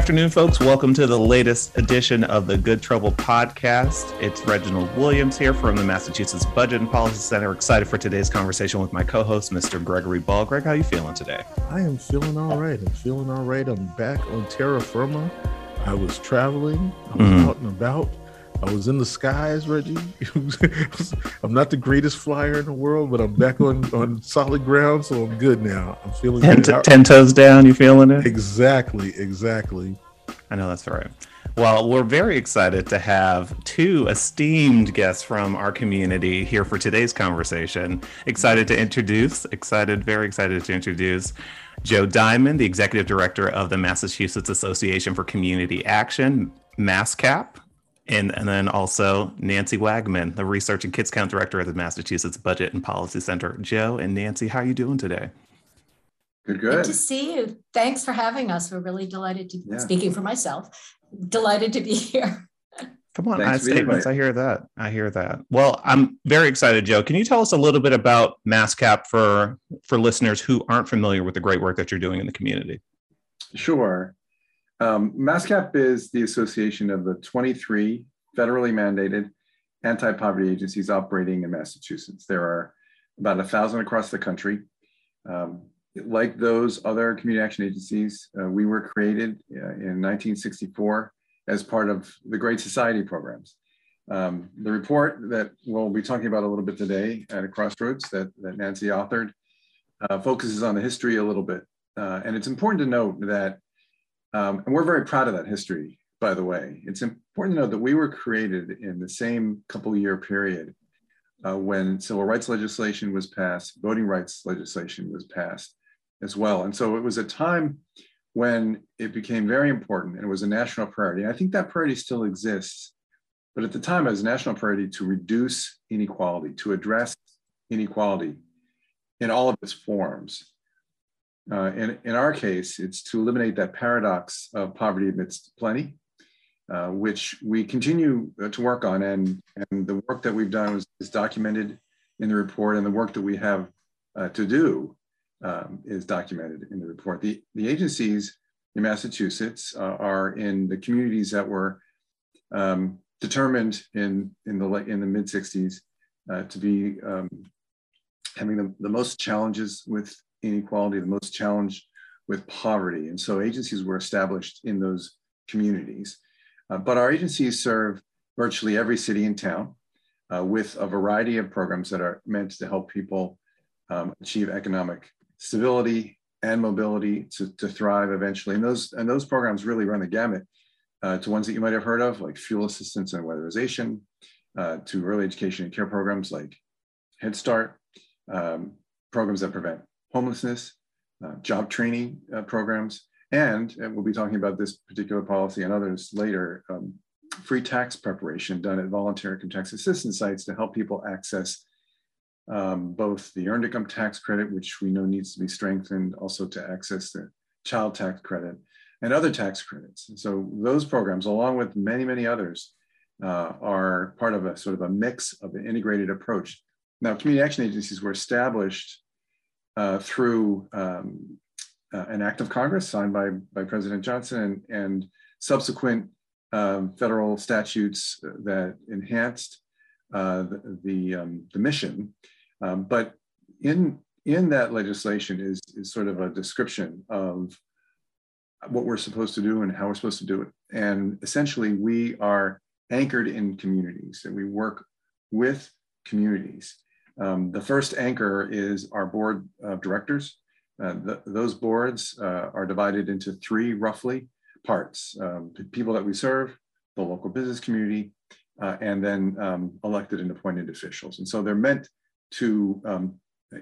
afternoon, folks. Welcome to the latest edition of the Good Trouble podcast. It's Reginald Williams here from the Massachusetts Budget and Policy Center. Excited for today's conversation with my co-host, Mr. Gregory Ball. Greg, how are you feeling today? I am feeling all right. I'm back on terra firma. I was traveling. I was out and about. I was in the skies, Reggie. I'm not the greatest flyer in the world, but I'm back on solid ground, so I'm good now. I'm feeling good. 10 toes down, you feeling it? Exactly. I know that's right. Well, we're very excited to have two esteemed guests from our community here for today's conversation. Very excited to introduce Joe Diamond, the Executive Director of the Massachusetts Association for Community Action, MassCap. And then also Nancy Wagman, the Research and KIDS Count Director at the Massachusetts Budget and Policy Center. Joe and Nancy, how are you doing today? Good. Good to see you. Thanks for having us. We're really delighted to be, speaking for myself, delighted to be here. Come on, I have statements. I hear that. Well, I'm very excited, Joe. Can you tell us a little bit about MassCap for listeners who aren't familiar with the great work that you're doing in the community? Sure. MassCap is the association of the 23 federally mandated anti-poverty agencies operating in Massachusetts. There are about 1,000 across the country. Like those other community action agencies, we were created in 1964 as part of the Great Society programs. The report that we'll be talking about a little bit today at a Crossroads that Nancy authored focuses on the history a little bit. And it's important to note that and we're very proud of that history, by the way. It's important to note that we were created in the same couple-year period when civil rights legislation was passed, voting rights legislation was passed as well. And so it was a time when it became very important and it was a national priority. And I think that priority still exists, but at the time it was a national priority to reduce inequality, to address inequality in all of its forms. In our case, it's to eliminate that paradox of poverty amidst plenty, which we continue to work on. And the work that we've done is documented in the report, and the work that we have to do is documented in the report. The agencies in Massachusetts are in the communities that were determined in the mid-60s to be having the most challenges with inequality, the most challenged with poverty. And so agencies were established in those communities. But our agencies serve virtually every city and town with a variety of programs that are meant to help people achieve economic stability and mobility to thrive eventually. And those programs really run the gamut to ones that you might have heard of, like fuel assistance and weatherization, to early education and care programs like Head Start, programs that prevent homelessness, job training programs, and we'll be talking about this particular policy and others later, free tax preparation done at voluntary income tax assistance sites to help people access both the earned income tax credit, which we know needs to be strengthened, also to access the child tax credit and other tax credits. And so those programs, along with many, many others, are part of a sort of a mix of an integrated approach. Now, community action agencies were established through an act of Congress signed by President Johnson and subsequent federal statutes that enhanced the mission. But in that legislation is sort of a description of what we're supposed to do and how we're supposed to do it. And essentially, we are anchored in communities and we work with communities. The first anchor is our board of directors. Those boards are divided into three roughly parts: people that we serve, the local business community, and then elected and appointed officials. And so they're meant to,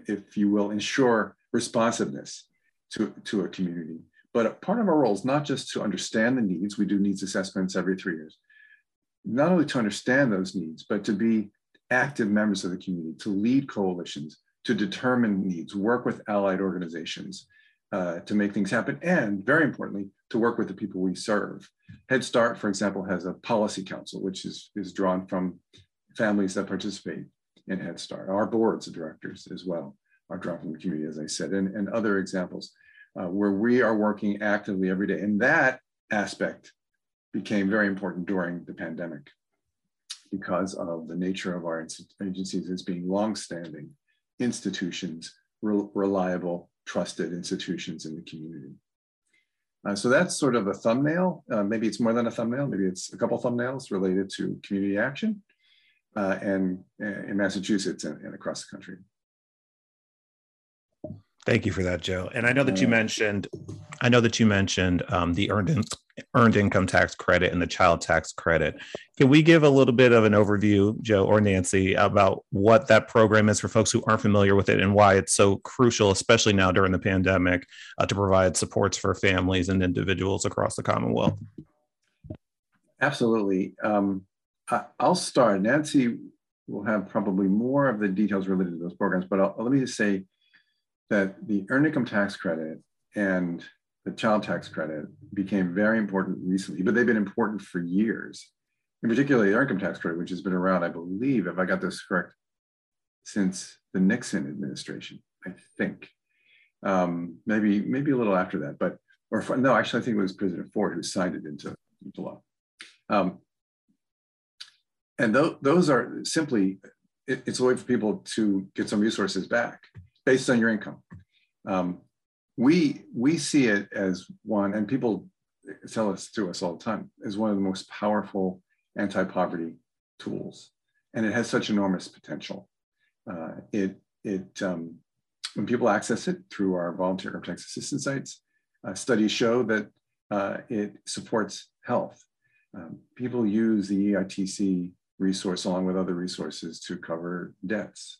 if you will, ensure responsiveness to a community. But a part of our role is not just to understand the needs. We do needs assessments every 3 years. Not only to understand those needs, but to be active members of the community, to lead coalitions, to determine needs, work with allied organizations to make things happen, and very importantly, to work with the people we serve. Head Start, for example, has a policy council, which is drawn from families that participate in Head Start. Our boards of directors as well are drawn from the community, as I said, and other examples where we are working actively every day. And that aspect became very important during the pandemic because of the nature of our agencies as being longstanding institutions, reliable, trusted institutions in the community. So that's sort of a thumbnail. Maybe it's more than a thumbnail. Maybe it's a couple thumbnails related to community action in Massachusetts and across the country. Thank you for that, Joe. And I know that you mentioned, the earned income tax credit and the child tax credit. Can we give a little bit of an overview, Joe or Nancy, about what that program is for folks who aren't familiar with it and why it's so crucial, especially now during the pandemic, to provide supports for families and individuals across the Commonwealth? Absolutely. I'll start. Nancy will have probably more of the details related to those programs, but let me just say that the earned income tax credit and the child tax credit became very important recently, but they've been important for years. In particular, the earned income tax credit, which has been around, I believe, if I got this correct, since the Nixon administration, I think. Maybe a little after that, but, actually I think it was President Ford who signed it into law. And those are simply, it's a way for people to get some resources back based on your income. We see it as one, and people tell us to us all the time, as one of the most powerful anti-poverty tools. And it has such enormous potential. When people access it through our volunteer income tax assistance sites, studies show that it supports health. People use the EITC resource along with other resources to cover debts,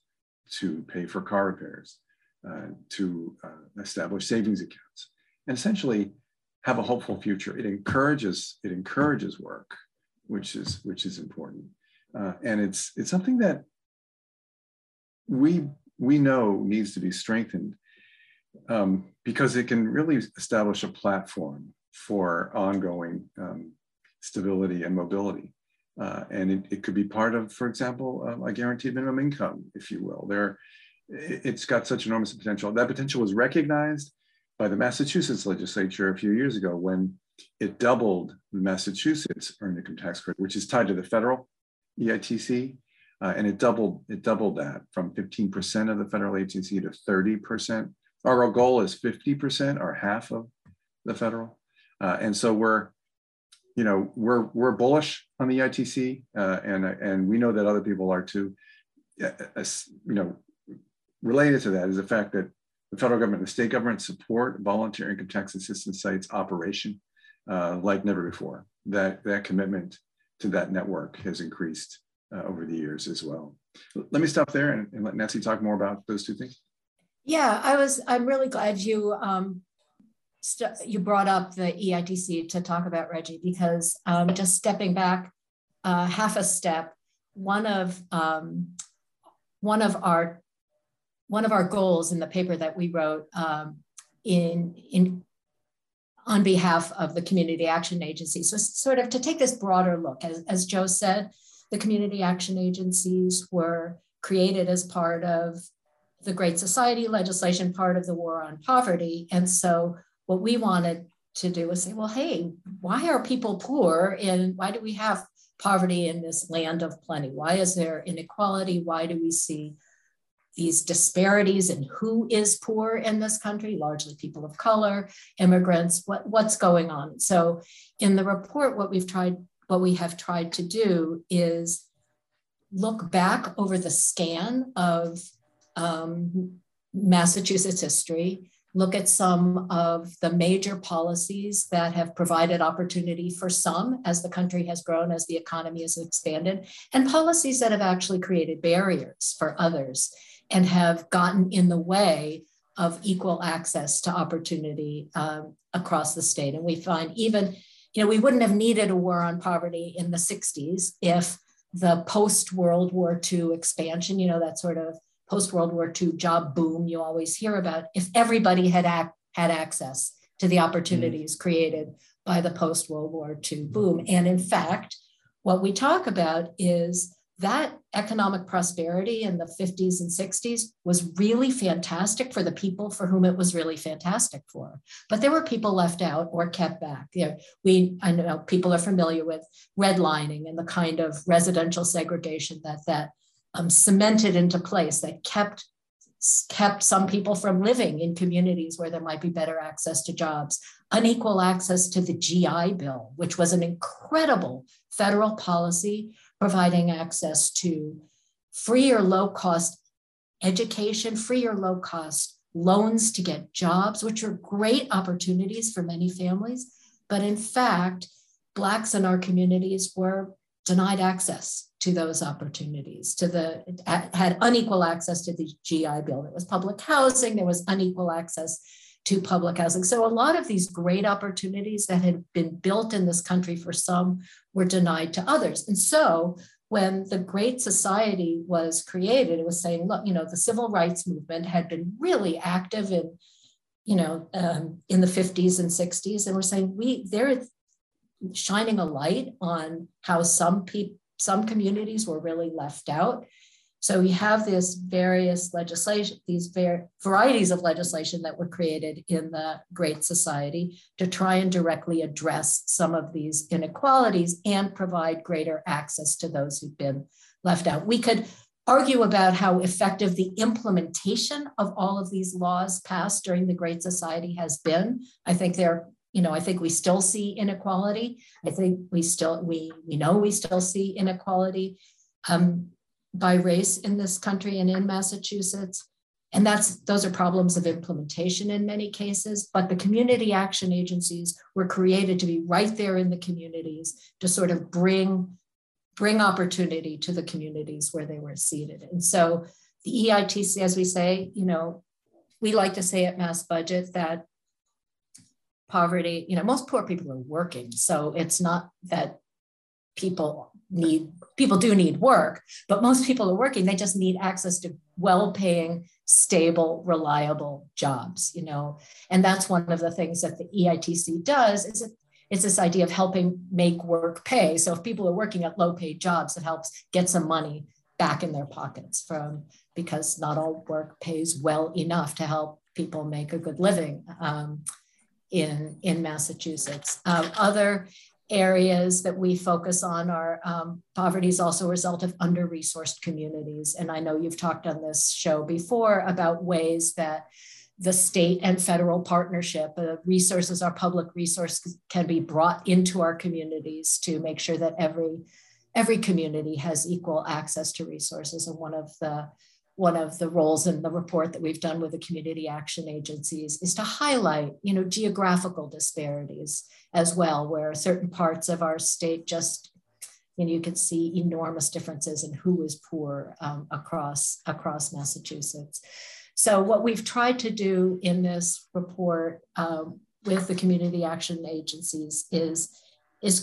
to pay for car repairs, to establish savings accounts, and essentially have a hopeful future. It encourages work, which is important, and it's something that we know needs to be strengthened because it can really establish a platform for ongoing stability and mobility. And it could be part of, for example, a guaranteed minimum income, if you will. It's got such enormous potential. That potential was recognized by the Massachusetts legislature a few years ago when it doubled the Massachusetts earned income tax credit, which is tied to the federal EITC. And it doubled that from 15% of the federal EITC to 30%. Our goal is 50% or half of the federal. And so we're bullish on the EITC, and we know that other people are too. Related to that is the fact that the federal government and the state government support volunteer income tax assistance sites operation like never before. That commitment to that network has increased over the years as well. Let me stop there and let Nancy talk more about those two things. Yeah, I'm really glad you you brought up the EITC to talk about, Reggie, because just stepping back half a step, one of our goals in the paper that we wrote on behalf of the Community Action Agencies, so sort of to take this broader look, as Joe said, the Community Action Agencies were created as part of the Great Society legislation, part of the War on Poverty, and so what we wanted to do was say, well, hey, why are people poor and why do we have poverty in this land of plenty? Why is there inequality? Why do we see these disparities in who is poor in this country, largely people of color, immigrants, what's going on? So in the report, what we have tried to do is look back over the scan of Massachusetts history, look at some of the major policies that have provided opportunity for some as the country has grown, as the economy has expanded, and policies that have actually created barriers for others and have gotten in the way of equal access to opportunity across the state. And we find even, we wouldn't have needed a war on poverty in the 60s if the post-World War II expansion, that sort of post-World War II job boom you always hear about, if everybody had access to the opportunities created by the post-World War II boom. And in fact, what we talk about is That economic prosperity in the 50s and 60s was really fantastic for the people for whom it was really fantastic for. But there were people left out or kept back. You know, I know people are familiar with redlining and the kind of residential segregation that cemented into place that kept some people from living in communities where there might be better access to jobs. Unequal access to the GI Bill, which was an incredible federal policy providing access to free or low-cost education, free or low-cost loans to get jobs, which are great opportunities for many families. But in fact, Blacks in our communities were denied access to those opportunities, had unequal access to the GI Bill. There was public housing, there was unequal access to public housing. So a lot of these great opportunities that had been built in this country for some were denied to others. And so when the Great Society was created, it was saying, look, you know, the civil rights movement had been really active in, you know, in the 50s and 60s. And we're saying they're shining a light on how some communities were really left out. So we have these varieties of legislation that were created in the Great Society to try and directly address some of these inequalities and provide greater access to those who've been left out. We could argue about how effective the implementation of all of these laws passed during the Great Society has been. I think we still see inequality. I think we still see inequality by race in this country and in Massachusetts. And those are problems of implementation in many cases, but the community action agencies were created to be right there in the communities to sort of bring opportunity to the communities where they were seated. And so the EITC, as we say, you know, we like to say at Mass Budget that poverty, you know, most poor people are working. So it's not that people do need work, but most people are working. They just need access to well-paying, stable, reliable jobs, you know? And that's one of the things that the EITC does is it's this idea of helping make work pay. So if people are working at low-paid jobs, it helps get some money back in their pockets because not all work pays well enough to help people make a good living in Massachusetts. Other areas that we focus on are poverty is also a result of under-resourced communities. And I know you've talked on this show before about ways that the state and federal partnership, our public resources can be brought into our communities to make sure that every community has equal access to resources. And one of the roles in the report that we've done with the community action agencies is to highlight, you know, geographical disparities as well, where certain parts of our state just, you know, you can see enormous differences in who is poor across Massachusetts. So what we've tried to do in this report with the community action agencies is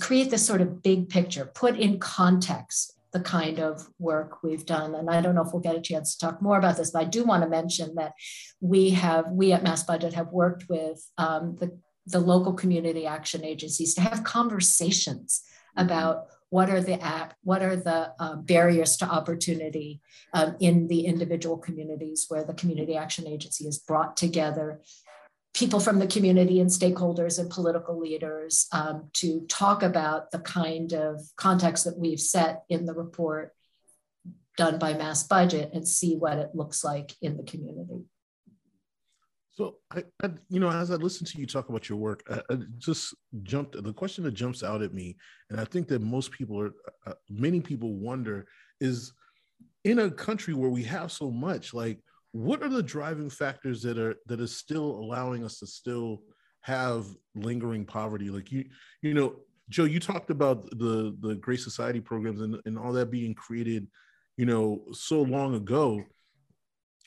create this sort of big picture, put in context the kind of work we've done. And I don't know if we'll get a chance to talk more about this, but I do want to mention that we at Mass Budget have worked with the local community action agencies to have conversations about what are the barriers to opportunity in the individual communities where the community action agency is brought together people from the community and stakeholders and political leaders to talk about the kind of context that we've set in the report done by Mass Budget and see what it looks like in the community. So, as I listen to you talk about your work, the question that jumps out at me, and I think that many people wonder is, in a country where we have so much, like, what are the driving factors that are still allowing us to still have lingering poverty? Like Joe, you talked about the Great Society programs and all that being created, you know, so long ago,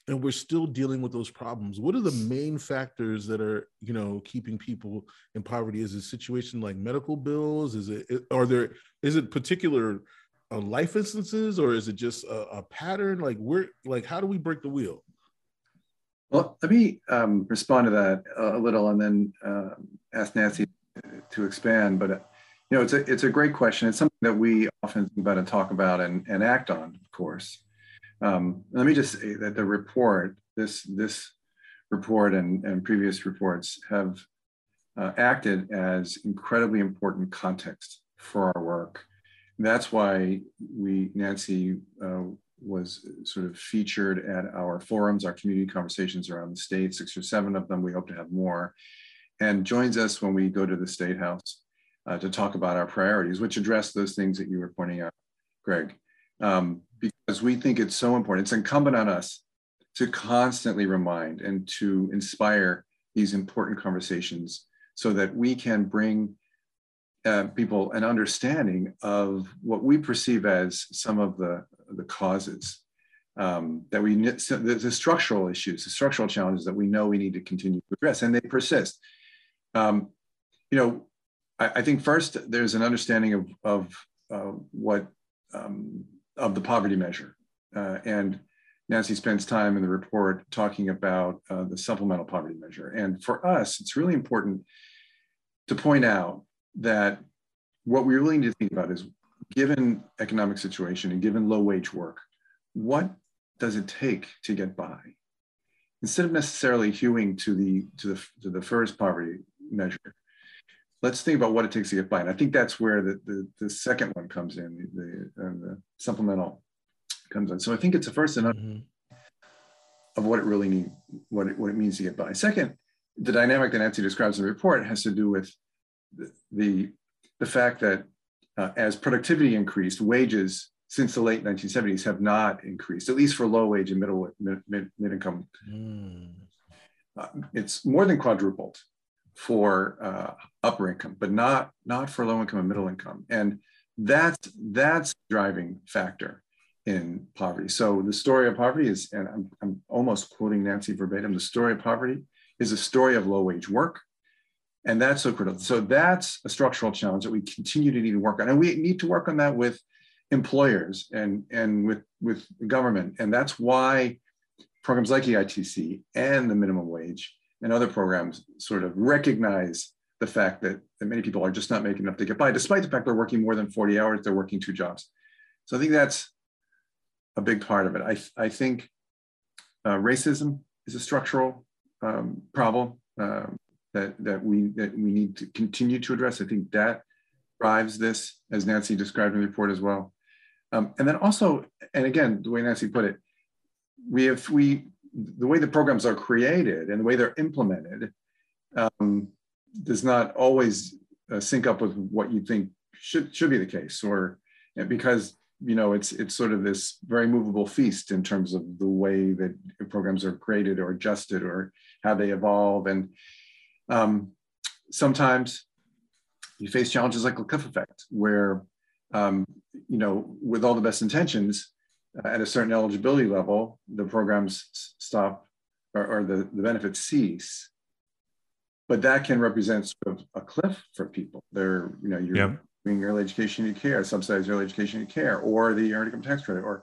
and we're still dealing with those problems. What are the main factors that are, you know, keeping people in poverty? Is it a situation like medical bills? Is it particular life instances, or is it just a pattern? Like how do we break the wheel? Well, let me respond to that a little and then ask Nancy to expand. But You know, it's a great question. It's something that we often think about and talk about and act on, of course. Let me just say that the report, this report and previous reports have acted as incredibly important context for our work. And that's why Nancy was sort of featured at our forums, our community conversations around the state, 6 or 7 of them. We hope to have more, and joins us when we go to the State House to talk about our priorities, which address those things that you were pointing out, Greg, because we think it's so important. It's incumbent on us to constantly remind and to inspire these important conversations so that we can bring people an understanding of what we perceive as some of the causes that the structural issues, the structural challenges that we know we need to continue to address, and they persist. You know, I think first there's an understanding of the poverty measure, and Nancy spends time in the report talking about the supplemental poverty measure. And for us, it's really important to point out that what we really need to think about is, given economic situation and given low wage work, what does it take to get by? Instead of necessarily hewing to the first poverty measure, let's think about what it takes to get by. And I think that's where the second one comes in, the supplemental comes in. So I think it's the first and of what it really needs, what it means to get by. Second, the dynamic that Nancy describes in the report has to do with the fact that as productivity increased, wages since the late 1970s have not increased, at least for low wage and mid-income. It's more than quadrupled for upper income, but not for low income and middle income. And that's the driving factor in poverty. So the story of poverty is, and I'm almost quoting Nancy verbatim, the story of poverty is a story of low wage work. And that's so critical. So that's a structural challenge that we continue to need to work on. And we need to work on that with employers and with government. And that's why programs like EITC and the minimum wage and other programs sort of recognize the fact that many people are just not making enough to get by, despite the fact they're working more than 40 hours, they're working 2 jobs. So I think that's a big part of it. I think racism is a structural problem that we need to continue to address. I think that drives this, as Nancy described in the report as well. And then also, and again, the way Nancy put it, the way the programs are created and the way they're implemented does not always sync up with what you think should be the case, or because, you know, it's sort of this very movable feast in terms of the way that programs are graded or adjusted or how they evolve. And sometimes you face challenges like the cliff effect, where, you know, with all the best intentions, at a certain eligibility level, the programs stop or the benefits cease. But that can represent sort of a cliff for people. They're, you know, you're doing early education and care, subsidized early education and care, or the earned income tax credit, or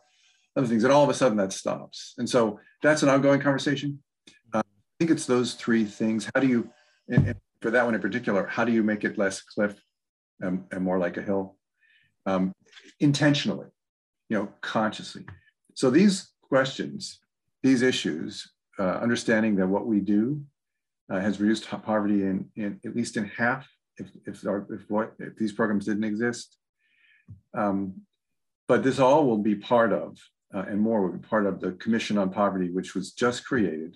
other things. And all of a sudden that stops. And so that's an ongoing conversation. I think it's those 3 things. How do you, and for that one in particular, how do you make it less cliff and more like a hill? Intentionally, you know, consciously. So these questions, these issues, understanding that what we do has reduced poverty in at least in half, if these programs didn't exist. But this all will be part of, and more will be part of, the Commission on Poverty, which was just created.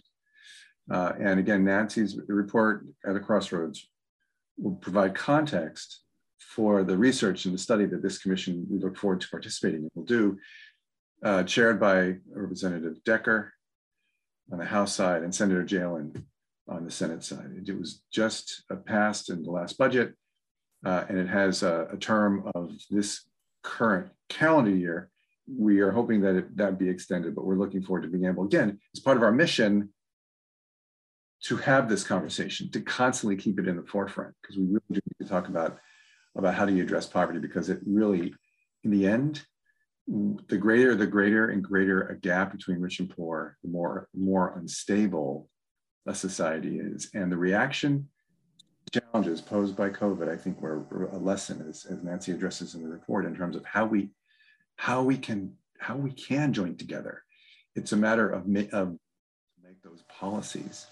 And again, Nancy's report at a crossroads will provide context for the research and the study that this commission, we look forward to participating in, will do, chaired by Representative Decker on the House side and Senator Jalen on the Senate side. It was just passed in the last budget, and it has a term of this current calendar year. We are hoping that that be extended, but we're looking forward to being able, again, as part of our mission, to have this conversation, to constantly keep it in the forefront, because we really do need to talk about how do you address poverty, because it really, in the end, the greater a gap between rich and poor, the more unstable a society is. And the reaction challenges posed by COVID, I think were a lesson, as Nancy addresses in the report, in terms of how we can join together. It's a matter of make those policies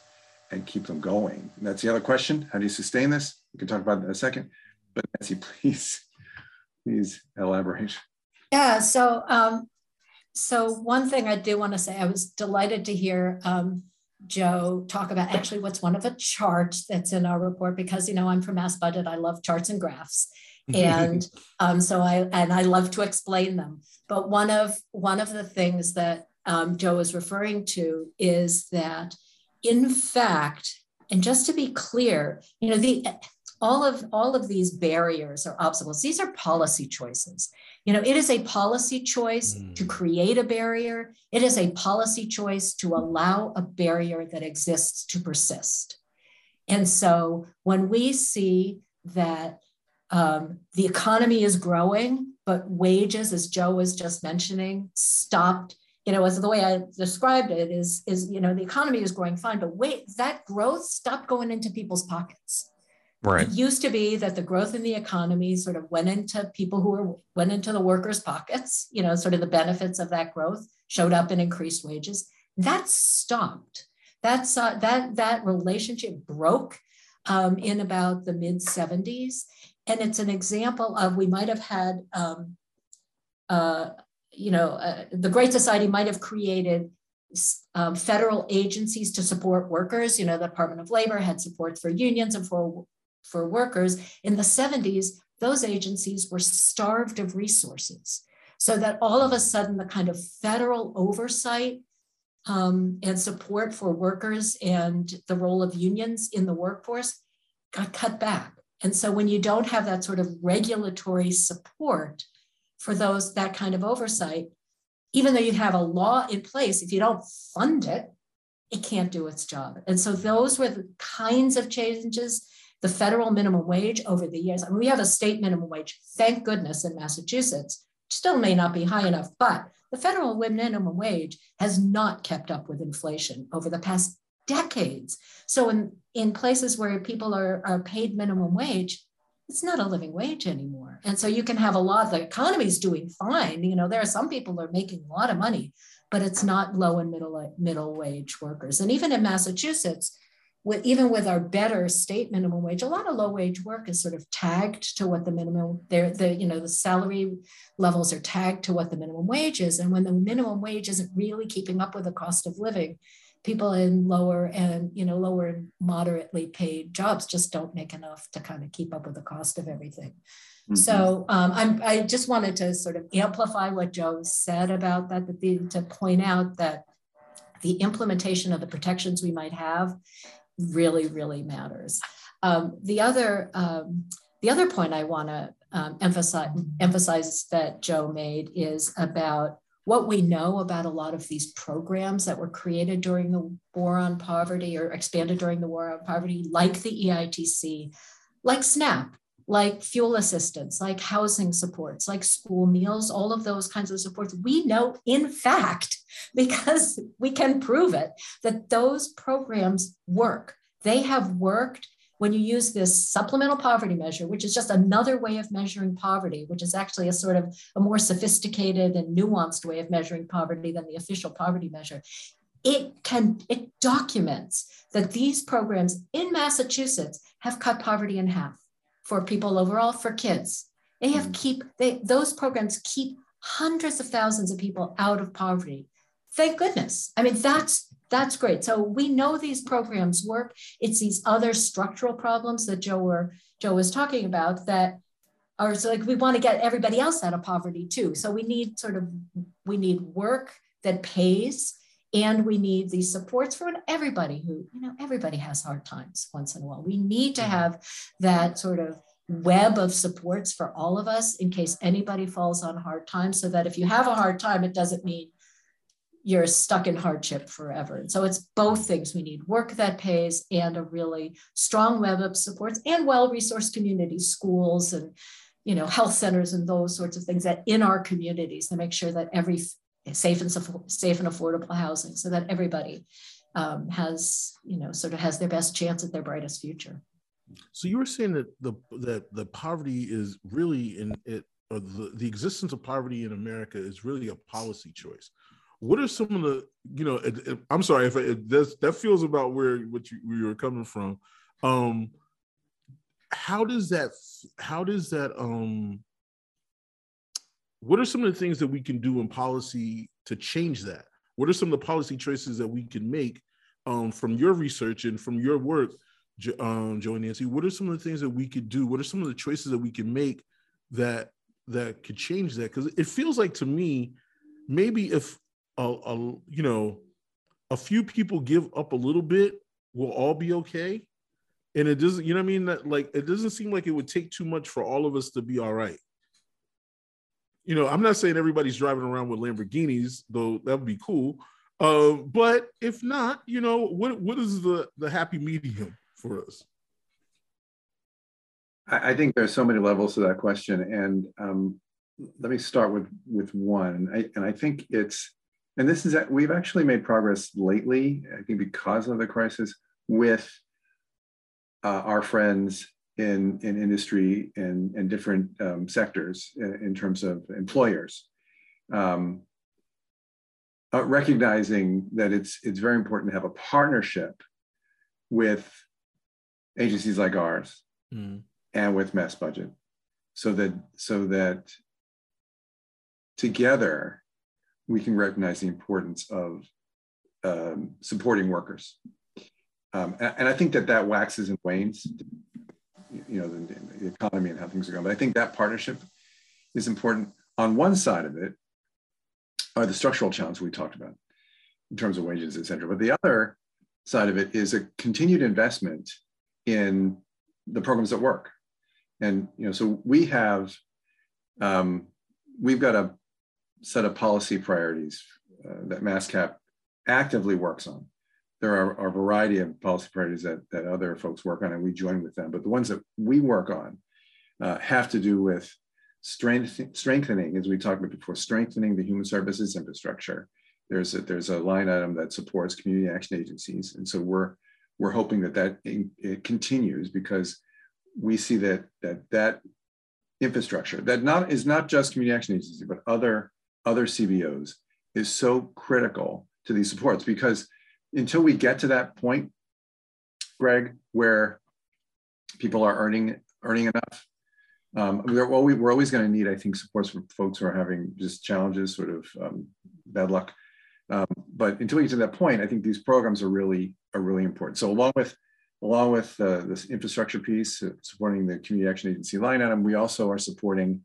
and keep them going. And that's the other question. How do you sustain this? We can talk about that in a second. But Nancy, please elaborate. Yeah. So, so one thing I do want to say, I was delighted to hear Joe talk about actually what's one of a chart that's in our report, because, you know, I'm from Mass Budget. I love charts and graphs. And so I love to explain them. But one of the things that Joe is referring to is that, in fact, and just to be clear, you know, all of these barriers or obstacles, these are policy choices. You know, it is a policy choice to create a barrier. It is a policy choice to allow a barrier that exists to persist. And so when we see that the economy is growing, but wages, as Joe was just mentioning, stopped. You know, as the way I described it is, you know, the economy is growing fine, but wait, that growth stopped going into people's pockets. Right. It used to be that the growth in the economy sort of went into people went into the workers' pockets, you know, sort of the benefits of that growth showed up in increased wages. That stopped. That relationship broke in about the mid-70s. And it's an example of, we might have had, you know, the Great Society might have created federal agencies to support workers. You know, the Department of Labor had support for unions and for workers. In the 70s, those agencies were starved of resources, so that all of a sudden the kind of federal oversight and support for workers and the role of unions in the workforce got cut back. And so when you don't have that sort of regulatory support for those, that kind of oversight, even though you have a law in place, if you don't fund it, it can't do its job. And so those were the kinds of changes, the federal minimum wage over the years. I mean, we have a state minimum wage, thank goodness, in Massachusetts, still may not be high enough, but the federal minimum wage has not kept up with inflation over the past decades. So in places where people are paid minimum wage, it's not a living wage anymore. And so you can have a lot, the economy's doing fine. You know, there are some people who are making a lot of money, but it's not low and middle wage workers. And even in Massachusetts, even with our better state minimum wage, a lot of low wage work is sort of tagged to what the minimum, the salary levels are tagged to what the minimum wage is. And when the minimum wage isn't really keeping up with the cost of living, people in lower and moderately paid jobs just don't make enough to kind of keep up with the cost of everything. Mm-hmm. So I just wanted to sort of amplify what Joe said about that, to point out that the implementation of the protections we might have really, really matters. The other point I want to emphasize that Joe made is about what we know about a lot of these programs that were created during the war on poverty or expanded during the war on poverty, like the EITC, like SNAP, like fuel assistance, like housing supports, like school meals, all of those kinds of supports. We know, in fact, because we can prove it, that those programs work. They have worked. When you use this supplemental poverty measure, which is just another way of measuring poverty, which is actually a sort of a more sophisticated and nuanced way of measuring poverty than the official poverty measure, it documents that these programs in Massachusetts have cut poverty in half for people overall, for kids. Those programs keep hundreds of thousands of people out of poverty. Thank goodness. I mean, that's great. So we know these programs work. It's these other structural problems that Joe was talking about that are so, like, we want to get everybody else out of poverty too. So we need work that pays, and we need these supports for everybody everybody has hard times once in a while. We need to have that sort of web of supports for all of us in case anybody falls on hard times, so that if you have a hard time, it doesn't mean you're stuck in hardship forever. And so it's both things. We need work that pays and a really strong web of supports and well-resourced communities, schools and, you know, health centers and those sorts of things that in our communities to make sure that every safe and affordable housing, so that everybody has, you know, sort of has their best chance at their brightest future. So you were saying that the poverty is really in it, or the existence of poverty in America is really a policy choice. What are some of the, you know, I'm sorry if that feels about where you were coming from. What are some of the things that we can do in policy to change that? What are some of the policy choices that we can make from your research and from your work, Joe and Nancy? What are some of the things that we could do? What are some of the choices that we can make that could change that? Because it feels like, to me, maybe if a few people give up a little bit, we'll all be okay. And it doesn't, you know what I mean? That, like, it doesn't seem like it would take too much for all of us to be all right. You know, I'm not saying everybody's driving around with Lamborghinis, though that would be cool. But if not, you know, what is the happy medium for us? I think there's so many levels to that question. And let me start with one. I think it's, and this is that we've actually made progress lately, I think because of the crisis, with our friends in industry and different sectors in terms of employers, recognizing that it's very important to have a partnership with agencies like ours and with Mass Budget, so that together we can recognize the importance of supporting workers. And I think that waxes and wanes, you know, the economy and how things are going. But I think that partnership is important. On one side of it are the structural challenges we talked about in terms of wages, et cetera. But the other side of it is a continued investment in the programs that work. And, you know, so we have, we've got a set of policy priorities that MassCap actively works on. There are a variety of policy priorities that other folks work on, and we join with them. But the ones that we work on have to do with strengthening, as we talked about before, strengthening the human services infrastructure. There's a line item that supports community action agencies. And so we're hoping that it continues, because we see that infrastructure that is not just community action agencies, but other CBOs, is so critical to these supports. Because until we get to that point, Greg, where people are earning enough, we're always going to need, I think, supports from folks who are having just challenges, sort of bad luck. But until we get to that point, I think these programs are really important. So along with this infrastructure piece, supporting the community action agency line item, we also are supporting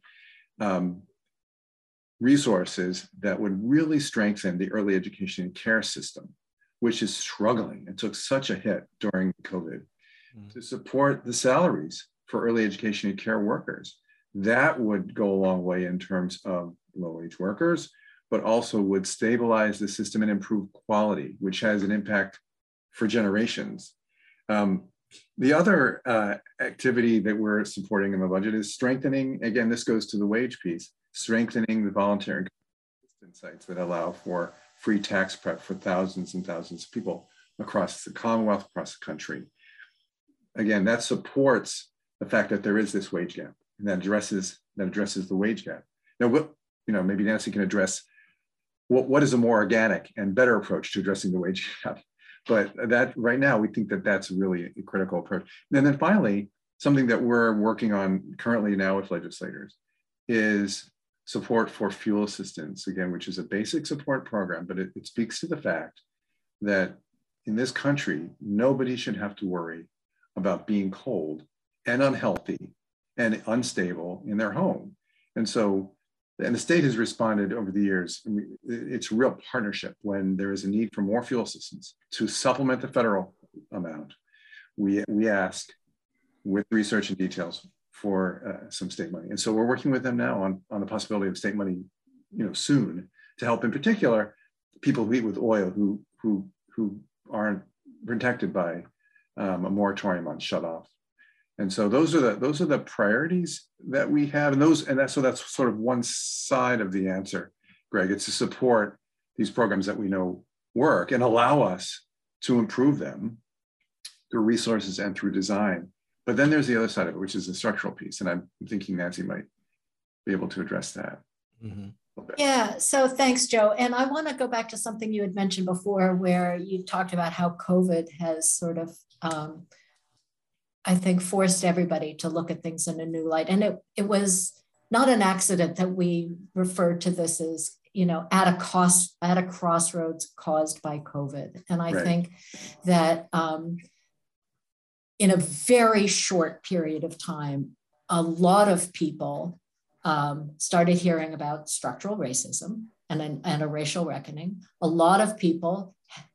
resources that would really strengthen the early education and care system, which is struggling and took such a hit during COVID, to support the salaries for early education and care workers. That would go a long way in terms of low-wage workers, but also would stabilize the system and improve quality, which has an impact for generations. The other activity that we're supporting in the budget is strengthening, again, this goes to the wage piece, strengthening the voluntary assistance sites that allow for free tax prep for thousands and thousands of people across the Commonwealth, across the country. Again, that supports the fact that there is this wage gap, and that addresses the wage gap. Now, maybe Nancy can address what is a more organic and better approach to addressing the wage gap. But that right now, we think that's really a critical approach. And then finally, something that we're working on currently now with legislators is support for fuel assistance, again, which is a basic support program, but it speaks to the fact that in this country, nobody should have to worry about being cold and unhealthy and unstable in their home. And so, and the state has responded over the years. It's real partnership when there is a need for more fuel assistance to supplement the federal amount. We ask, with research and details, for some state money. And so we're working with them now on the possibility of state money, you know, soon, to help in particular people who eat with oil, who aren't protected by a moratorium on shutoff. And so those are the priorities that we have, and so that's sort of one side of the answer, Greg. It's to support these programs that we know work and allow us to improve them through resources and through design, But then there's the other side of it, which is the structural piece. And I'm thinking Nancy might be able to address that. Mm-hmm. Yeah, so thanks, Joe. And I want to go back to something you had mentioned before, where you talked about how COVID has sort of, I think, forced everybody to look at things in a new light. And it was not an accident that we referred to this as, you know, at a crossroads caused by COVID. And I think that in a very short period of time, a lot of people started hearing about structural racism and a racial reckoning. A lot of people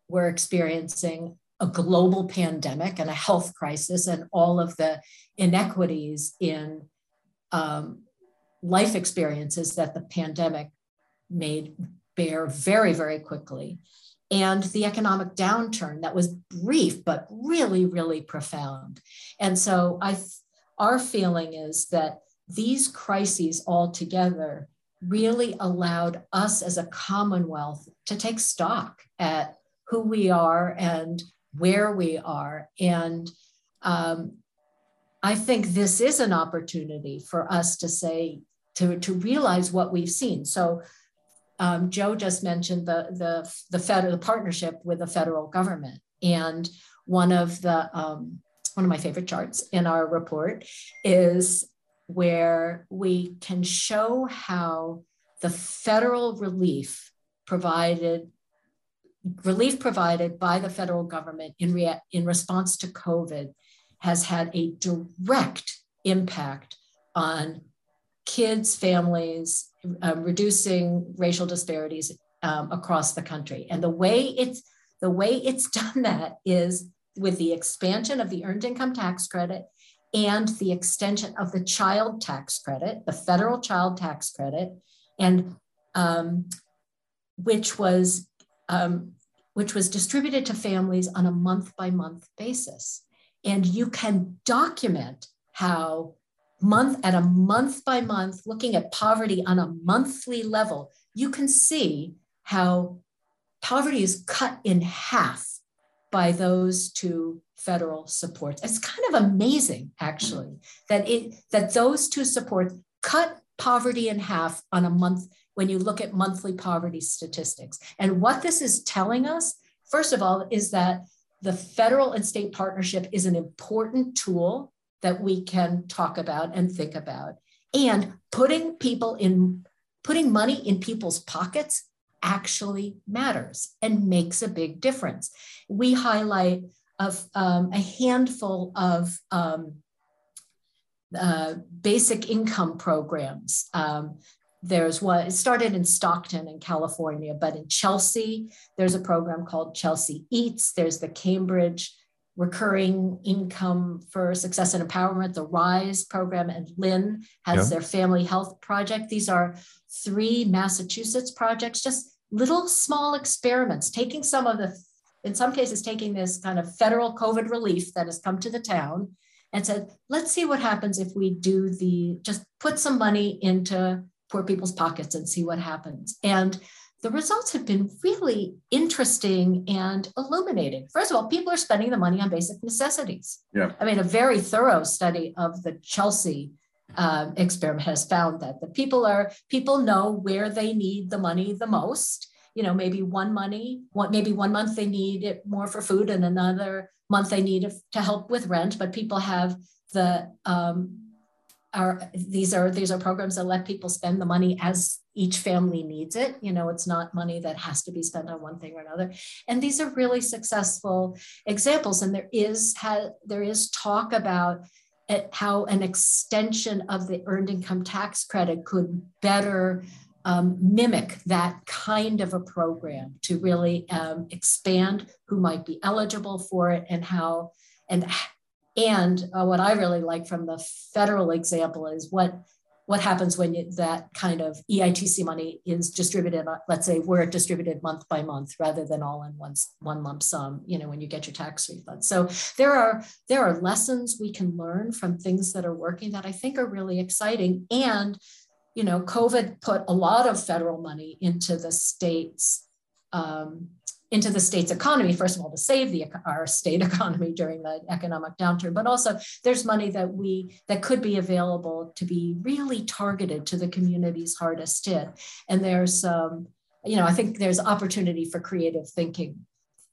were experiencing a global pandemic and a health crisis and all of the inequities in life experiences that the pandemic made bare very, very quickly. And the economic downturn that was brief, but really, really profound. And so our feeling is that these crises all together really allowed us as a Commonwealth to take stock at who we are and where we are. And I think this is an opportunity for us to say, to realize what we've seen. So Joe just mentioned the partnership with the federal government. And one of my favorite charts in our report is where we can show how the federal relief provided by the federal government in response to COVID has had a direct impact on kids, families, reducing racial disparities across the country. And the way it's done that is with the expansion of the Earned Income Tax Credit and the extension of the child tax credit, the federal child tax credit, and which was distributed to families on a month-by-month basis. And you can document how month by month, looking at poverty on a monthly level, you can see how poverty is cut in half by those two federal supports. It's kind of amazing, actually, that those two supports cut poverty in half on a month when you look at monthly poverty statistics. And what this is telling us, first of all, is that the federal and state partnership is an important tool that we can talk about and think about. And putting money in people's pockets actually matters and makes a big difference. We highlight a handful of basic income programs. There's one, it started in Stockton in California, but in Chelsea, there's a program called Chelsea Eats. There's the Cambridge Recurring Income for Success and Empowerment, the RISE program, and Lynn has their Family Health Project. These are 3 Massachusetts projects, just little small experiments, taking some of the, in some cases, taking this kind of federal COVID relief that has come to the town and said, let's see what happens if we do just put some money into poor people's pockets and see what happens. And the results have been really interesting and illuminating. First of all, people are spending the money on basic necessities. Yeah. I mean, a very thorough study of the Chelsea experiment has found that the people know where they need the money the most. You know, maybe one month they need it more for food and another month they need it to help with rent. But people have these are programs that let people spend the money as each family needs it. You know, it's not money that has to be spent on one thing or another. And these are really successful examples. And there is talk about how an extension of the Earned Income Tax Credit could better mimic that kind of a program to really expand who might be eligible for it and how, and what I really like from the federal example is what happens when that kind of EITC money is distributed. Let's say we're distributed month by month rather than all in one lump sum, you know, when you get your tax refund. So there are lessons we can learn from things that are working that I think are really exciting. And, you know, COVID put a lot of federal money into the state's into the state's economy, first of all, to save our state economy during the economic downturn, but also there's money that that could be available to be really targeted to the communities hardest hit. And there's, I think there's opportunity for creative thinking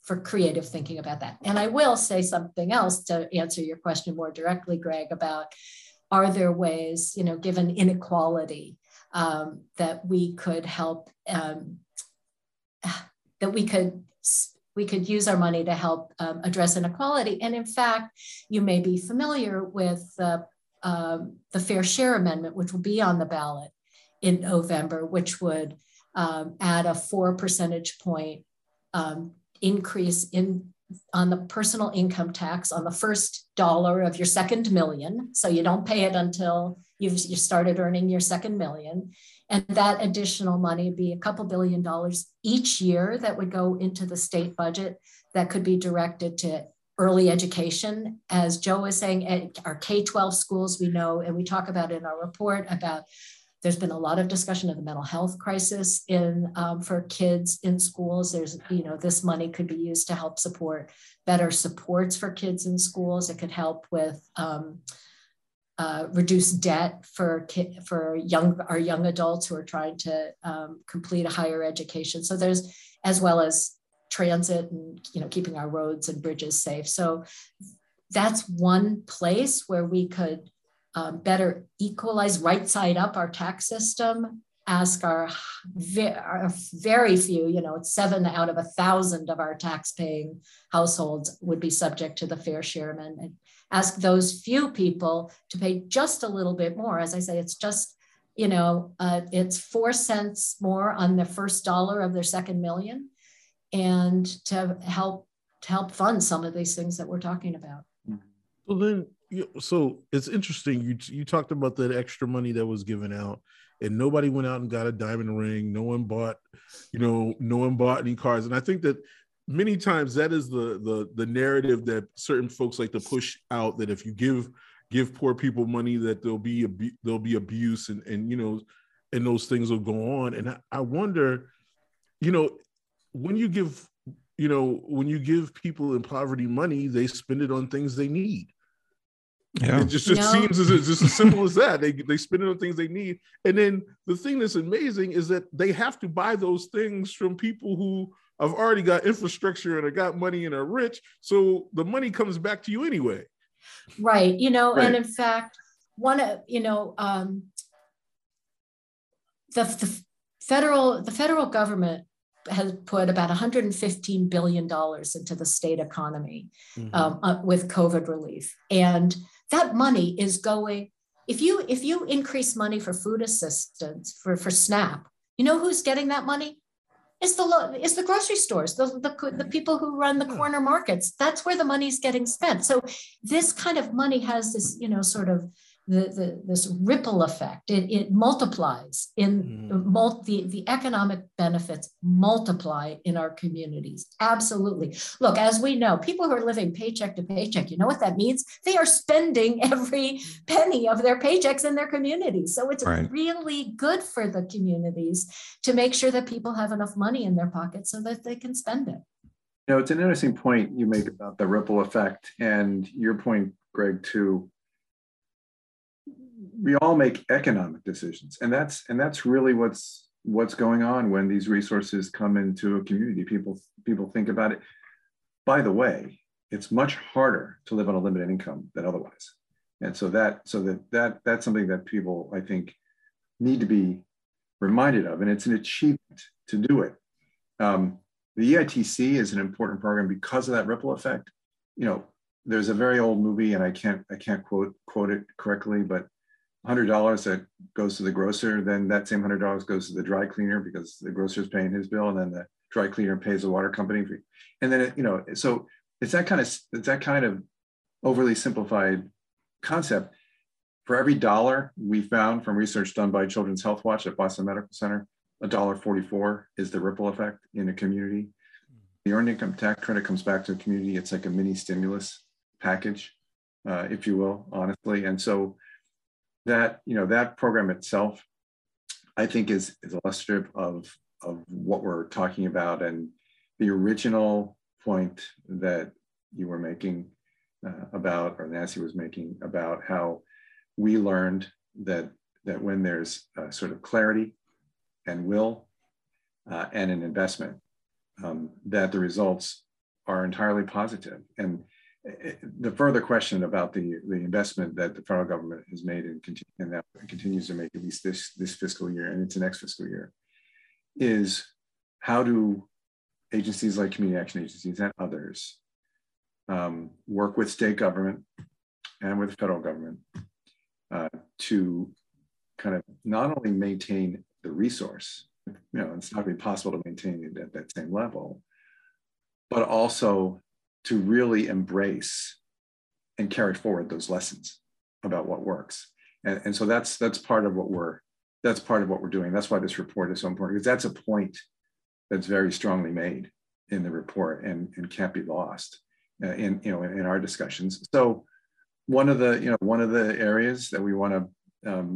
about that. And I will say something else to answer your question more directly, Greg, about are there ways, given inequality, that we could help, that we could use our money to help address inequality. And in fact, you may be familiar with the Fair Share Amendment, which will be on the ballot in November, which would add a 4 percentage point increase on the personal income tax on the first dollar of your second million. So you don't pay it until you started earning your second million. And that additional money would be a couple $2 billion each year that would go into the state budget that could be directed to early education. As Joe was saying, at our K-12 schools, we know, and we talk about in our report about, there's been a lot of discussion of the mental health crisis for kids in schools. There's, this money could be used to help support better supports for kids in schools. It could help with reduce debt for our young adults who are trying to complete a higher education. So there's, as well as transit and keeping our roads and bridges safe. So that's one place where we could better equalize, right side up our tax system, ask our very few, it's 7 out of 1,000 of our tax paying households would be subject to the Fair Share Amendment. Ask those few people to pay just a little bit more. As I say, it's just, it's 4 cents more on the first dollar of their second million, and to help fund some of these things that we're talking about. Well, then, so it's interesting. You talked about that extra money that was given out, and nobody went out and got a diamond ring. No one bought, no one bought any cars. And I think that many times that is the narrative that certain folks like to push out, that if you give poor people money, that there'll be abuse and those things will go on. And I wonder, when you give people in poverty money, they spend it on things they need. Yeah. It just seems as simple as that. They spend it on things they need. And then the thing that's amazing is that they have to buy those things from people who have already got infrastructure and have got money and are rich. So the money comes back to you anyway. Right. Right. And in fact, the federal government has put about $115 billion into the state economy, mm-hmm. With COVID relief. And that money is going, if you increase money for food assistance, for SNAP, who's getting that money? It's the grocery stores, the people who run the corner markets. That's where the money's getting spent. So this kind of money has this, sort of this ripple effect. It multiplies in the economic benefits multiply in our communities. Absolutely. Look, as we know, people who are living paycheck to paycheck, you know what that means? They are spending every penny of their paychecks in their communities. So it's right. Really good for the communities to make sure that people have enough money in their pockets so that they can spend it. It's an interesting point you make about the ripple effect, and your point, Greg, too. We all make economic decisions, and that's really what's going on when these resources come into a community. People think about it. By the way, it's much harder to live on a limited income than otherwise, and so that's something that people, I think, need to be reminded of, and it's an achievement to do it. The EITC is an important program because of that ripple effect. There's a very old movie, and I can't quote it correctly, but $100 that goes to the grocer, then that same $100 goes to the dry cleaner because the grocer's paying his bill, and then the dry cleaner pays the water company. And then, so it's that kind of overly simplified concept. For every dollar we found from research done by Children's Health Watch at Boston Medical Center, $1.44 is the ripple effect in a community. The earned income tax credit comes back to the community. It's like a mini stimulus package, if you will, honestly. And so that, that program itself, I think is illustrative of what we're talking about. And the original point that you were making about, or Nancy was making, about how we learned that when there's sort of clarity and will and an investment, that the results are entirely positive. And the further question about the investment that the federal government has made and that continues to make, at least this fiscal year and into next fiscal year, is how do agencies like community action agencies and others work with state government and with federal government to kind of not only maintain the resource, you know, it's not really possible to maintain it at that same level, but also to really embrace and carry forward those lessons about what works. And so that's part of what we're doing. That's why this report is so important, because that's a point that's very strongly made in the report and can't be lost in our discussions. So one of the areas that we want to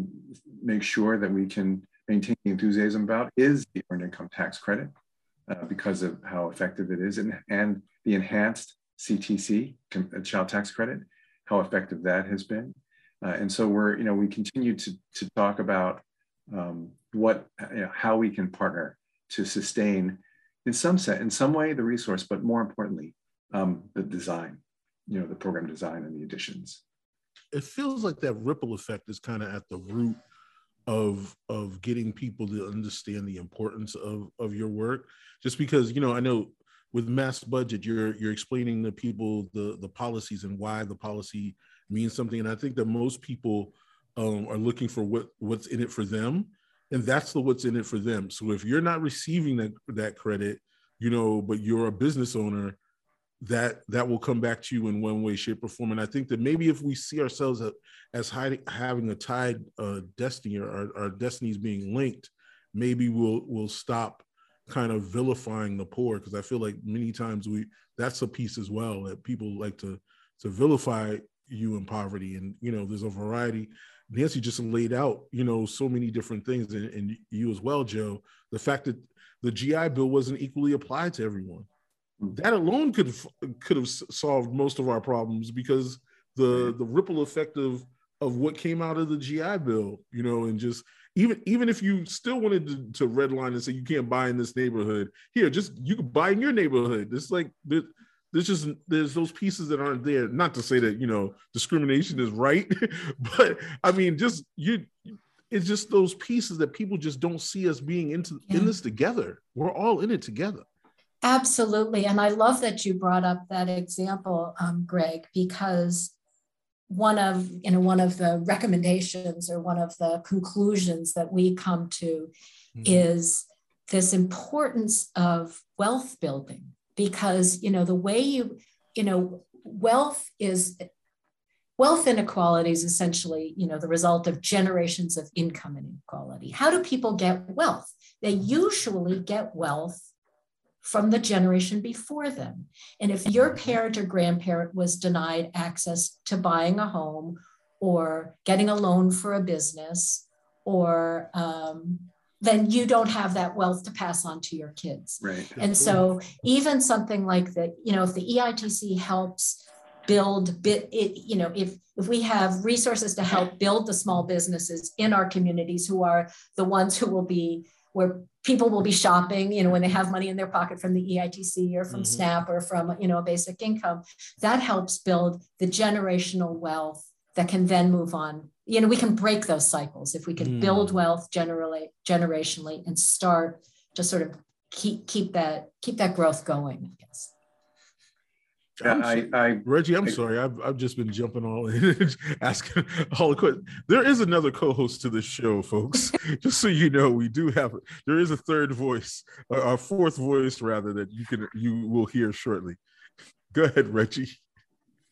make sure that we can maintain enthusiasm about is the earned income tax credit, because of how effective it is, and the enhanced CTC, child tax credit, how effective that has been. And so we continue to talk about how we can partner to sustain, in some way, the resource, but more importantly, the design, the program design and the additions. It feels like that ripple effect is kind of at the root of getting people to understand the importance of your work. Just because, I know with mass budget, you're explaining to people the policies and why the policy means something. And I think that most people are looking for what's in it for them. And that's what's in it for them. So if you're not receiving that credit, but you're a business owner, that will come back to you in one way, shape, or form. And I think that maybe if we see ourselves as having a tied destiny, or our destinies being linked, maybe we'll stop kind of vilifying the poor, because I feel like many times that's a piece as well, that people like to vilify you in poverty. And, there's a variety. Nancy just laid out, so many different things, and you as well, Joe. The fact that the GI Bill wasn't equally applied to everyone, that alone could have solved most of our problems, because the ripple effect of what came out of the GI Bill, and just even if you still wanted to redline and say you can't buy in this neighborhood, you can buy in your neighborhood. It's like there's those pieces that aren't there. Not to say that discrimination is right, but I mean, it's just those pieces that people just don't see us being in this together. We're all in it together. Absolutely. And I love that you brought up that example, Greg, because one of the recommendations or one of the conclusions that we come to is this importance of wealth building, because, the way wealth inequality is essentially, the result of generations of income inequality. How do people get wealth? They usually get wealth from the generation before them. And if your parent or grandparent was denied access to buying a home or getting a loan for a business, or then you don't have that wealth to pass on to your kids. Right. And so even something like that, if the EITC helps build, if we have resources to help build the small businesses in our communities, who are the ones who will be, where people will be shopping, when they have money in their pocket from the EITC or from SNAP or from, a basic income, that helps build the generational wealth that can then move on. We can break those cycles if we can build wealth generationally and start to sort of keep that growth going, I guess. Reggie, I'm sorry. I've just been jumping all in, asking all the questions. There is another co-host to this show, folks. Just so you know, there is a third voice, or a fourth voice rather, that you will hear shortly. Go ahead, Reggie.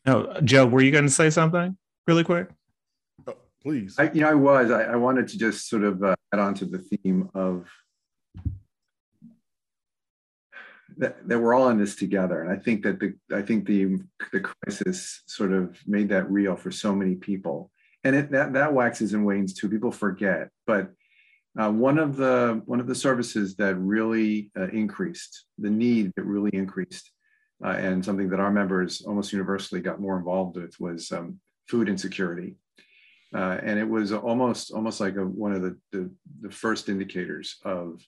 No, Joe, were you going to say something really quick? Oh, please. I was. I wanted to just sort of add on to the theme of that we're all in this together, and I think that the crisis sort of made that real for so many people, and that waxes and wanes too. People forget, but One of the services that really increased, the need that really increased, and something that our members almost universally got more involved with was food insecurity. And it was almost like one of the first indicators of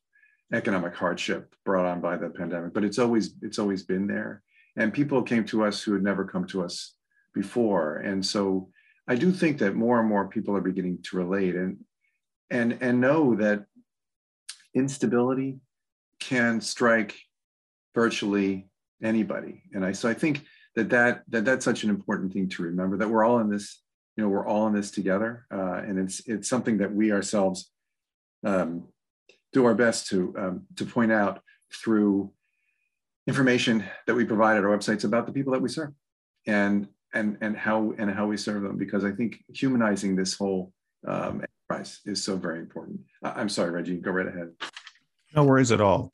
economic hardship brought on by the pandemic, but it's always been there. And people came to us who had never come to us before. And so I do think that more and more people are beginning to relate and know that instability can strike virtually anybody. And I think that's such an important thing to remember, that we're all in this, we're all in this together. And it's something that we ourselves do our best to point out through information that we provide at our websites about the people that we serve and how we serve them, because I think humanizing this whole enterprise is so very important. I'm sorry, Reggie, go right ahead. No worries at all.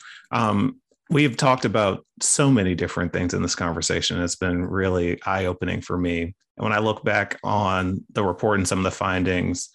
We've talked about so many different things in this conversation. It's been really eye-opening for me. And when I look back on the report and some of the findings,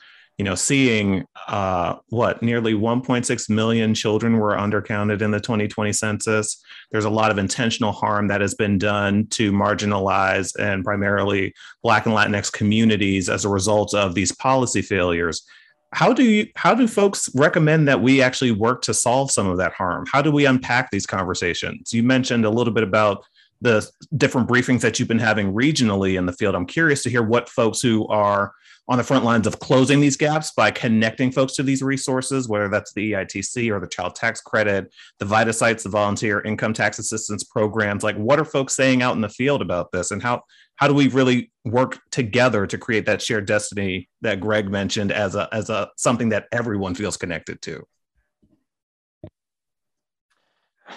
seeing nearly 1.6 million children were undercounted in the 2020 census. There's a lot of intentional harm that has been done to marginalize and primarily Black and Latinx communities as a result of these policy failures. How do folks recommend that we actually work to solve some of that harm? How do we unpack these conversations? You mentioned a little bit about the different briefings that you've been having regionally in the field. I'm curious to hear what folks who are on the front lines of closing these gaps by connecting folks to these resources, whether that's the EITC or the child tax credit, the VITA sites, the volunteer income tax assistance programs, like what are folks saying out in the field about this? And how do we really work together to create that shared destiny that Greg mentioned as a something that everyone feels connected to?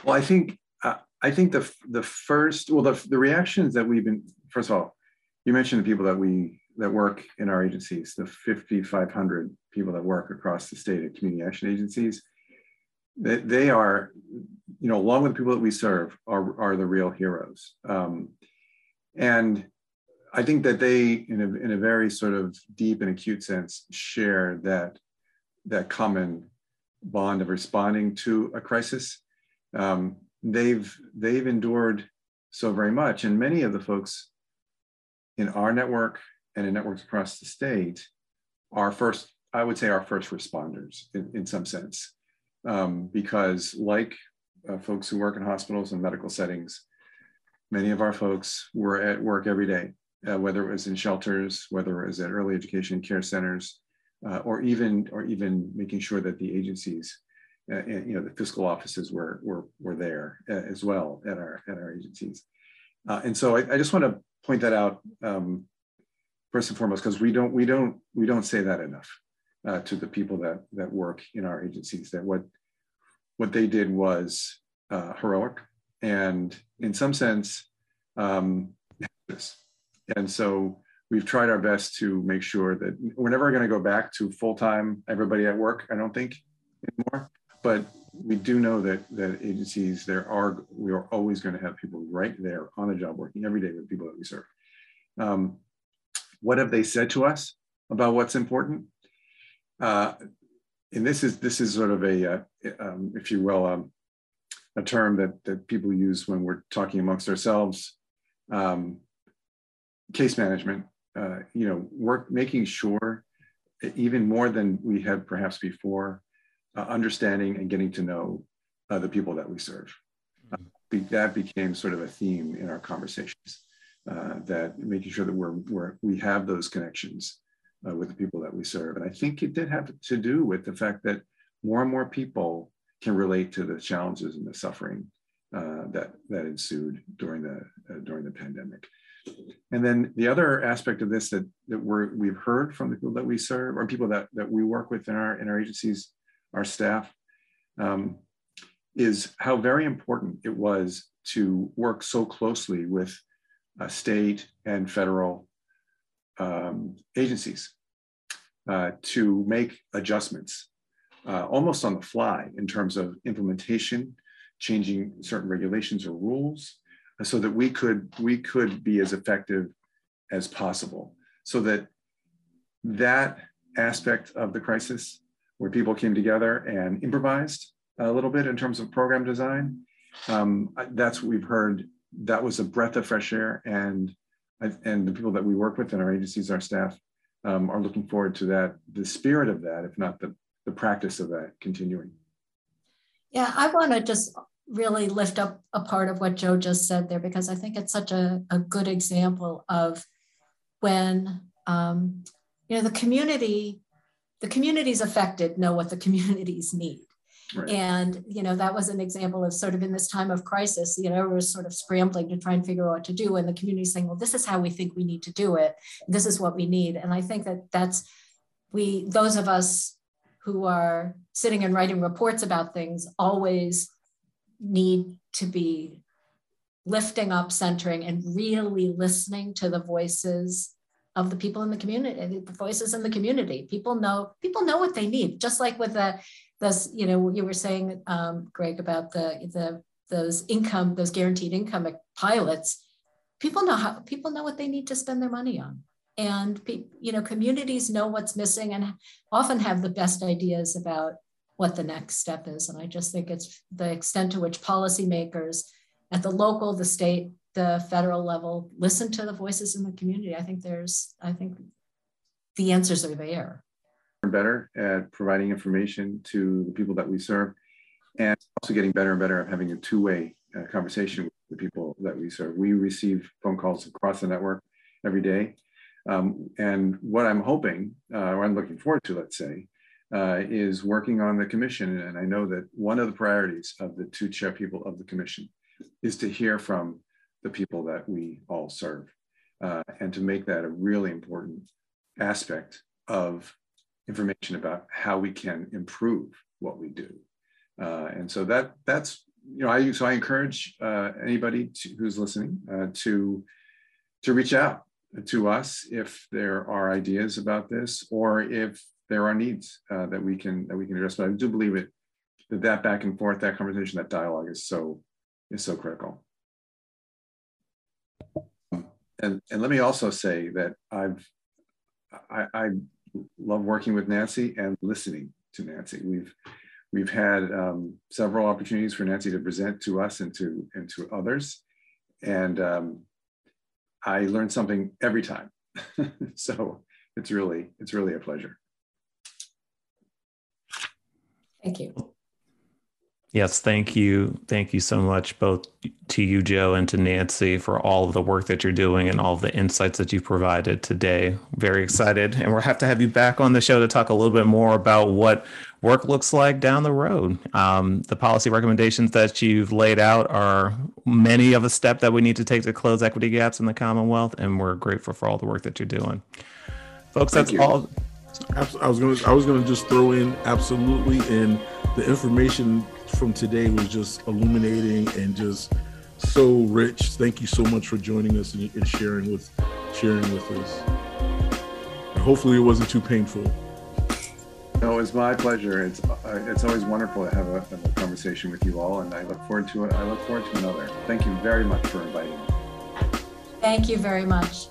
Well, I think the reactions that we've been, first of all, you mentioned the people that work in our agencies, the 5,500 people that work across the state at community action agencies, they are, along with the people that we serve, are the real heroes. And I think that they, in a very sort of deep and acute sense, share that common bond of responding to a crisis. They've endured so very much. And many of the folks in our network and in networks across the state are our first responders in some sense. Because like folks who work in hospitals and medical settings, many of our folks were at work every day, whether it was in shelters, whether it was at early education care centers, or even making sure that the agencies, the fiscal offices were there as well at our agencies. And so I just want to point that out first and foremost, because we don't say that enough to the people that work in our agencies, that what they did was heroic. And in some sense, and so we've tried our best to make sure that we're never going to go back to full-time everybody at work, I don't think, anymore. But we do know that agencies, we are always going to have people right there on the job working every day with people that we serve. What have they said to us about what's important? And this is sort of a, if you will, a term that people use when we're talking amongst ourselves, case management, making sure that even more than we had perhaps before, understanding and getting to know the people that we serve. That became sort of a theme in our conversations, that making sure that we have those connections with the people that we serve. And I think it did have to do with the fact that more and more people can relate to the challenges and the suffering that ensued during the pandemic. And then the other aspect of this that we've heard from the people that we serve, or people that we work with in our agencies, our staff, is how very important it was to work so closely with state and federal agencies to make adjustments almost on the fly in terms of implementation, changing certain regulations or rules, so that we could be as effective as possible. So that aspect of the crisis where people came together and improvised a little bit in terms of program design. That's what we've heard. That was a breath of fresh air, and the people that we work with in our agencies, our staff, are looking forward to that, the spirit of that, if not the practice of that continuing. Yeah, I want to just really lift up a part of what Joe just said there, because I think it's such a good example of when, you know, the communities affected know what the communities need. Right. And, you know, that was an example of sort of in this time of crisis, you know, we're sort of scrambling to try and figure out what to do. And the community saying, well, this is how we think we need to do it. This is what we need. And I think that that's, those of us who are sitting and writing reports about things always need to be lifting up, centering, and really listening to the voices of the people in the community, the voices in the community. People know what they need, just like with the you know, you were saying, Greg, about those guaranteed income pilots. People know what they need to spend their money on. And, you know, communities know what's missing and often have the best ideas about what the next step is. And I just think it's the extent to which policymakers at the local, the state, the federal level, listen to the voices in the community. I think the answers are there. We're better at providing information to the people that we serve, and also getting better and better at having a two-way conversation with the people that we serve. We receive phone calls across the network every day. And what I'm hoping, or I'm looking forward to, let's say, is working on the commission. And I know that one of the priorities of the two chair people of the commission is to hear from the people that we all serve, and to make that a really important aspect of information about how we can improve what we do. And so that's, you know, I encourage anybody who's listening to reach out to us if there are ideas about this, or if there are needs that we can address. But I do believe that back and forth, that conversation, that dialogue is so critical. And let me also say that I love working with Nancy and listening to Nancy. We've had several opportunities for Nancy to present to us and to others, and I learn something every time. So it's really a pleasure. Thank you. Yes, thank you. Thank you so much, both to you, Joe, and to Nancy, for all of the work that you're doing and all of the insights that you provided today. Very excited. And we'll have to have you back on the show to talk a little bit more about what work looks like down the road. The policy recommendations that you've laid out are many of a step that we need to take to close equity gaps in the Commonwealth. And we're grateful for all the work that you're doing. Folks, that's all. I was going to just throw in absolutely, and the information from today was just illuminating and just so rich. Thank you so much for joining us and sharing with us. And hopefully it wasn't too painful. No, it's my pleasure. It's always wonderful to have a conversation with you all, and I look forward to it. I look forward to another. Thank you very much for inviting me. Thank you very much.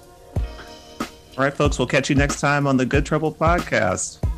All right, folks, we'll catch you next time on the Good Trouble podcast.